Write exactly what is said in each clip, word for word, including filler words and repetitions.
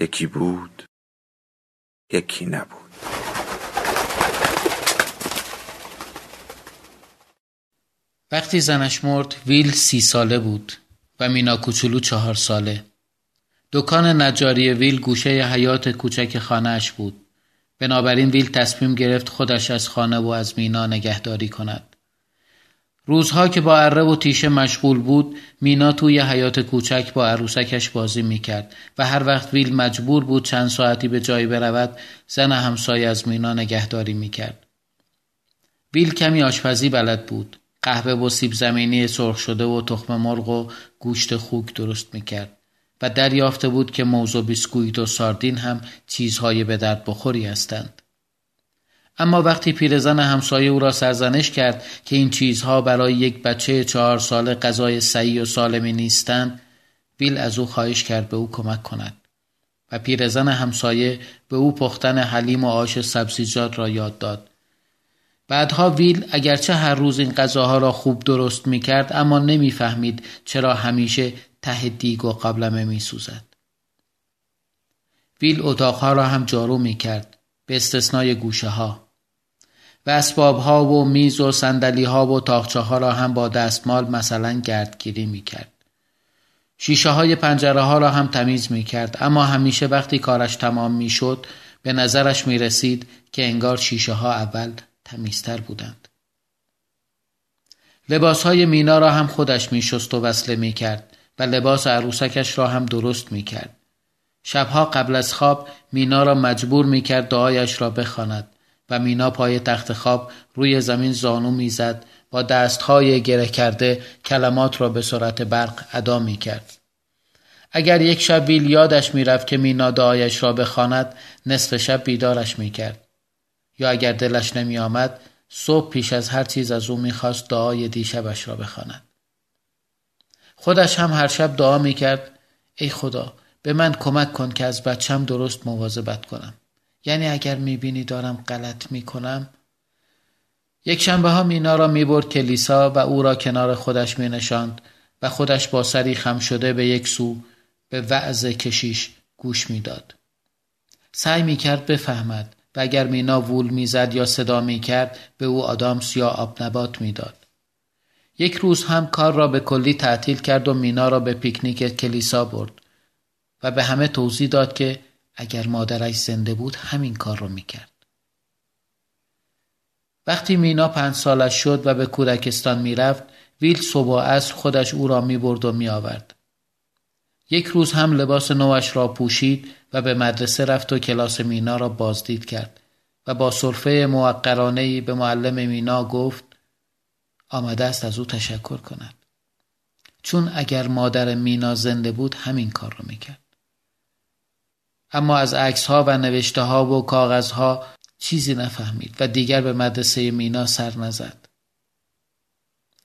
یکی بود، یکی نبود. وقتی زنش مرد، ویل سی ساله بود و مینا کوچولو چهار ساله. دکان نجاری ویل گوشه حیات کوچک خانه‌اش بود. بنابراین ویل تصمیم گرفت خودش از خانه و از مینا نگهداری کند. روزها که با اره و تیشه مشغول بود، مینا توی حیات کوچک با عروسکش بازی میکرد و هر وقت ویل مجبور بود چند ساعتی به جایی برود، زن همسایه از مینا نگهداری میکرد. ویل کمی آشپزی بلد بود. قهوه و سیب زمینی سرخ شده و تخم مرغ و گوشت خوک درست میکرد و دریافته بود که موز و بیسکویت و ساردین هم چیزهای به درد بخوری هستند. اما وقتی پیرزن همسایه او را سرزنش کرد که این چیزها برای یک بچه چهار ساله غذای صحیح و سالمی نیستند، ویل از او خواهش کرد به او کمک کند و پیرزن همسایه به او پختن حلیم و آش سبزیجات را یاد داد. بعدها ویل اگرچه هر روز این غذاها را خوب درست می‌کرد، اما نمی‌فهمید چرا همیشه ته دیگ و قابلمه می‌سوزد. ویل اتاقها را هم جارو می‌کرد، به استثنای گوشه‌ها. و اسباب‌ها و میز و صندلی‌ها و تاقچه‌ها را هم با دستمال مثلا گردگیری می‌کرد. شیشه‌های پنجره‌ها را هم تمیز می‌کرد، اما همیشه وقتی کارش تمام می‌شد، به نظرش می‌رسید که انگار شیشه‌ها اول تمیزتر بودند. لباس‌های مینا را هم خودش می‌شست و وصله می‌کرد و لباس عروسکش را هم درست می‌کرد. شب‌ها قبل از خواب مینا را مجبور می‌کرد دعایش را بخواند. و مینا پای تخت خواب روی زمین زانو میزد، با دستهای گره کرده کلمات را به سرعت برق ادا میکرد. اگر یک شب ویل یادش میرفت که مینا دعایش را بخواند، نصف شب بیدارش میکرد. یا اگر دلش نمیآمد، صبح پیش از هر چیز از او میخواست دعای دیشبش را بخواند. خودش هم هر شب دعا میکرد: ای خدا، به من کمک کن که از بچم درست مواظبت کنم. یعنی اگر میبینی دارم غلط میکنم. یک شنبه ها مینا را میبرد کلیسا و او را کنار خودش مینشاند و خودش با سری خم شده به یک سو به وعظ کشیش گوش میداد. سعی میکرد بفهمد و اگر مینا وول میزد یا صدا میکرد، به او آدامس یا آب نبات میداد. یک روز هم کار را به کلی تعطیل کرد و مینا را به پیکنیک کلیسا برد و به همه توضیح داد که اگر مادرش زنده بود همین کار رو میکرد. وقتی مینا پنج سالش شد و به کودکستان میرفت، ویل صبح و عصر خودش او را میبرد و میآورد. یک روز هم لباس نوش را پوشید و به مدرسه رفت و کلاس مینا را بازدید کرد و با سرفه موقرانه‌ای به معلم مینا گفت آمده است از او تشکر کند، چون اگر مادر مینا زنده بود همین کار رو میکرد. اما از عکس‌ها و نوشته‌ها و کاغذها چیزی نفهمید و دیگر به مدرسه مینا سر نزد.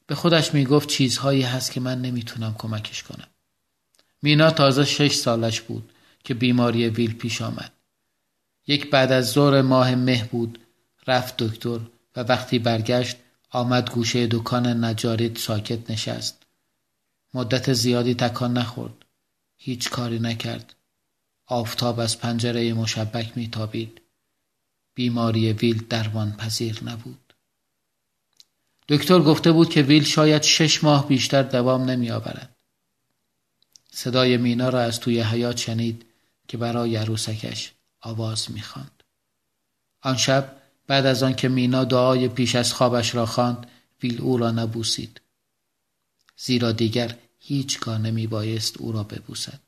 به خودش میگفت چیزهایی هست که من نمیتونم کمکش کنم. مینا تازه شش سالش بود که بیماری ویل پیش آمد. یک بعد از ظهر ماه مه بود، رفت دکتر و وقتی برگشت آمد گوشه دکان نجاری ساکت نشست. مدت زیادی تکان نخورد. هیچ کاری نکرد. آفتاب از پنجره مشبک میتابید. بیماری ویل درمان پذیر نبود. دکتر گفته بود که ویل شاید شش ماه بیشتر دوام نمیآورد. صدای مینا را از توی حیاط شنید که برای عروسکش آواز میخواند. آن شب بعد از آن که مینا دعای پیش از خوابش را خواند، ویل او را نبوسید. زیرا دیگر هیچگاه نمیبایست او را ببوسد.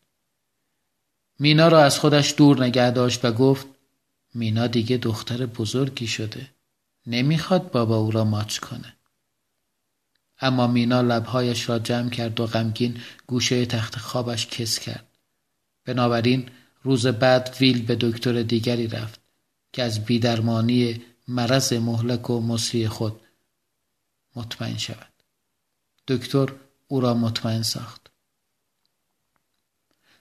مینا را از خودش دور نگه داشت و گفت مینا دیگه دختر بزرگی شده، نمیخواد بابا او را ماچ کنه. اما مینا لبهایش را جمع کرد و غمگین گوشه تخت خوابش کس کرد. بنابراین روز بعد ویل به دکتر دیگری رفت که از بیدرمانی مرض مهلک و مسری خود مطمئن شود. دکتر او را مطمئن ساخت.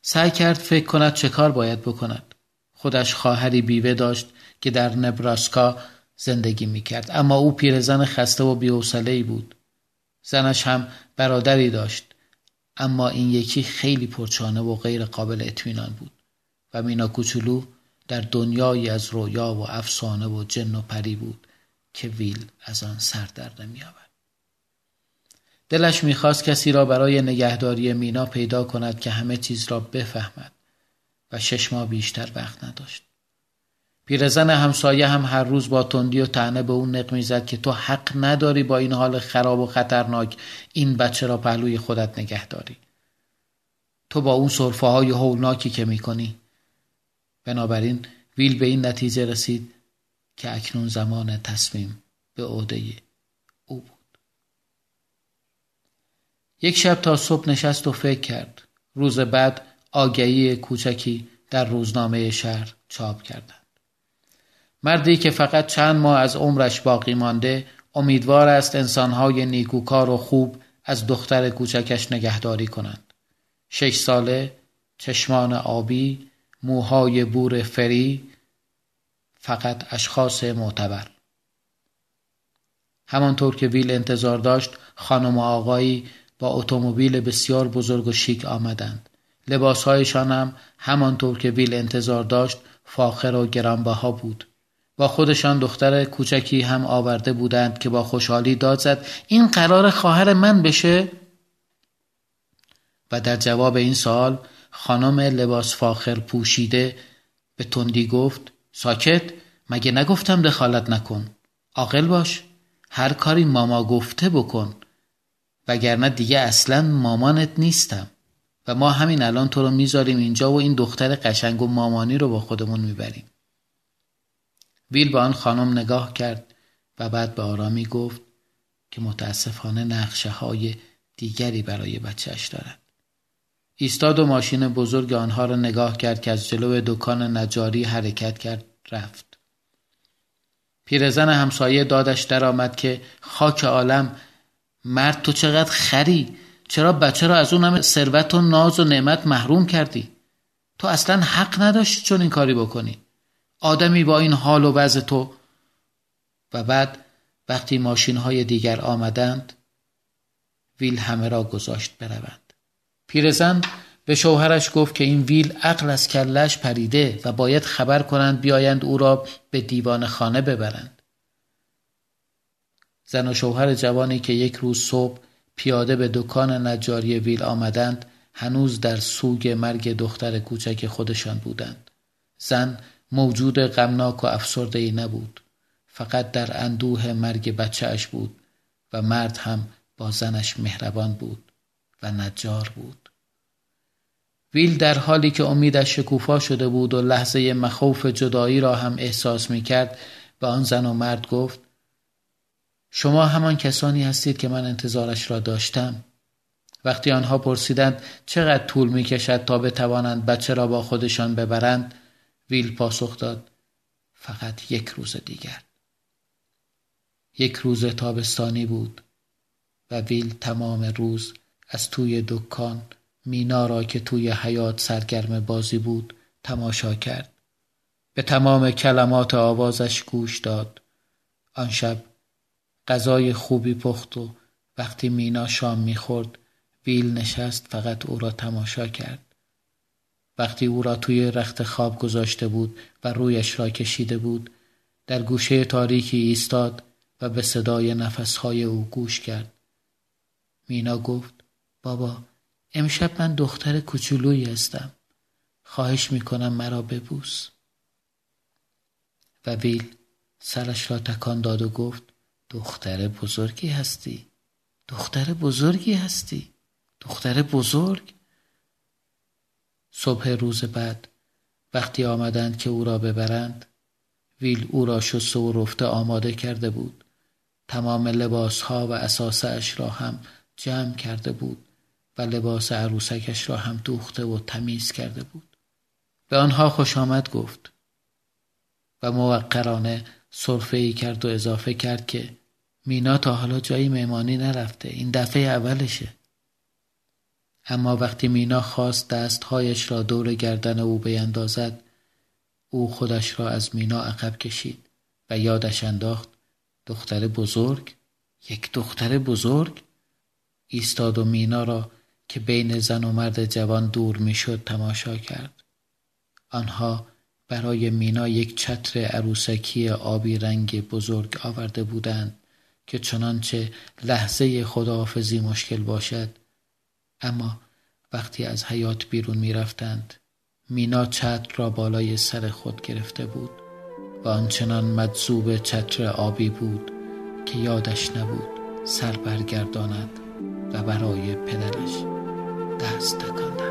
سعی کرد فکر کند چه کار باید بکند. خودش خواهری بیوه داشت که در نبراسکا زندگی میکرد، اما او پیرزن خسته و بی‌حوصله‌ای بود. زنش هم برادری داشت، اما این یکی خیلی پرچانه و غیر قابل اطمینان بود و مینا کوچولو در دنیایی از رویا و افسانه و جن و پری بود که ویل از آن سر در نمی‌آورد. دلش می‌خواست کسی را برای نگهداری مینا پیدا کند که همه چیز را بفهمد و شش ماه بیشتر وقت نداشت. پیرزن همسایه هم هر روز با تندی و طعنه به اون نق می‌زد که تو حق نداری با این حال خراب و خطرناک این بچه را پهلوی خودت نگه داری. تو با اون سرفه‌های هولناکی که می‌کنی. بنابراین ویل به این نتیجه رسید که اکنون زمان تصمیم به عهده او بود. یک شب تا صبح نشست و فکر کرد. روز بعد آگهی کوچکی در روزنامه شهر چاپ کردند. مردی که فقط چند ماه از عمرش باقی مانده امیدوار است انسانهای نیکوکار و خوب از دختر کوچکش نگهداری کنند. شش ساله، چشمان آبی، موهای بور فری، فقط اشخاص معتبر. همانطور که ویل انتظار داشت، خانم و آقایی با اتومبیل بسیار بزرگ و شیک آمدند. لباسهایشان هم همانطور که ویل انتظار داشت فاخر و گرانبها بود. با خودشان دختر کوچکی هم آورده بودند که با خوشحالی داد زد این قرار خواهر من بشه؟ و در جواب این سوال خانم لباس فاخر پوشیده به تندی گفت ساکت، مگه نگفتم دخالت نکن، عاقل باش، هر کاری ماما گفته بکن، وگرنه دیگه اصلا مامانت نیستم و ما همین الان تو رو میذاریم اینجا و این دختر قشنگ و مامانی رو با خودمون میبریم. ویل به آن خانم نگاه کرد و بعد به آرامی گفت که متاسفانه نقشه های دیگری برای بچهش دارد. ایستاد و ماشین بزرگ آنها را نگاه کرد که از جلو دکان نجاری حرکت کرد رفت. پیرزن همسایه دادش در آمد که خاک عالم، مرد تو چقدر خری، چرا بچه را از اون همه ثروت و ناز و نعمت محروم کردی؟ تو اصلا حق نداشتی چون این کاری بکنی، آدمی با این حال و وضع تو. و بعد وقتی ماشین‌های دیگر آمدند ویل همه را گذاشت بروند. پیرزن به شوهرش گفت که این ویل عقل از کله‌اش پریده و باید خبر کنند بیایند او را به دیوان خانه ببرند. زن و شوهر جوانی که یک روز صبح پیاده به دکان نجاری ویل آمدند هنوز در سوگ مرگ دختر کوچک خودشان بودند. زن موجود غمناک و افسرده‌ای نبود، فقط در اندوه مرگ بچه‌اش بود و مرد هم با زنش مهربان بود و نجار بود. ویل در حالی که امیدش شکوفا شده بود و لحظه مخوف جدایی را هم احساس می‌کرد به آن زن و مرد گفت شما همان کسانی هستید که من انتظارش را داشتم. وقتی آنها پرسیدند چقدر طول می‌کشد تا بتوانند بچه را با خودشان ببرند، ویل پاسخ داد فقط یک روز دیگر. یک روز تابستانی بود و ویل تمام روز از توی دکان مینا را که توی حیاط سرگرم بازی بود تماشا کرد. به تمام کلمات آوازش گوش داد. آن شب غذای خوبی پخت و وقتی مینا شام میخورد ویل نشست فقط او را تماشا کرد. وقتی او را توی رخت خواب گذاشته بود و رویش را کشیده بود، در گوشه تاریکی ایستاد و به صدای نفسهای او گوش کرد. مینا گفت بابا، امشب من دختر کوچولویی هستم. خواهش میکنم مرا ببوس. و ویل سرش را تکان داد و گفت دختر بزرگی هستی. دختر بزرگی هستی. دختر بزرگ. صبح روز بعد وقتی آمدند که او را ببرند، ویل او را شسته و رفته آماده کرده بود. تمام لباسها و اساسه اش را هم جمع کرده بود و لباس عروسکش را هم دوخته و تمیز کرده بود. به آنها خوش آمد گفت و موقرانه سرفه‌ای کرد و اضافه کرد که مینا تا حالا جایی مهمانی نرفته، این دفعه اولشه. اما وقتی مینا خواست دستهایش را دور گردن او بیندازد، او خودش را از مینا عقب کشید و یادش انداخت دختر بزرگ، یک دختر بزرگ، ایستاد و مینا را که بین زن و مرد جوان دور میشد تماشا کرد. آنها برای مینا یک چتر عروسکی آبی رنگ بزرگ آورده بودند که چنانچه لحظه خداحافظی مشکل باشد، اما وقتی از حیاط بیرون می رفتند مینا چتر را بالای سر خود گرفته بود و آنچنان مجذوب چتر آبی بود که یادش نبود سر برگرداند و برای پدرش دست تکان دهد.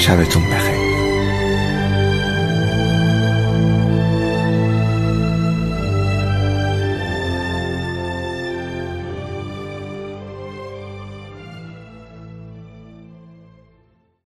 شبتون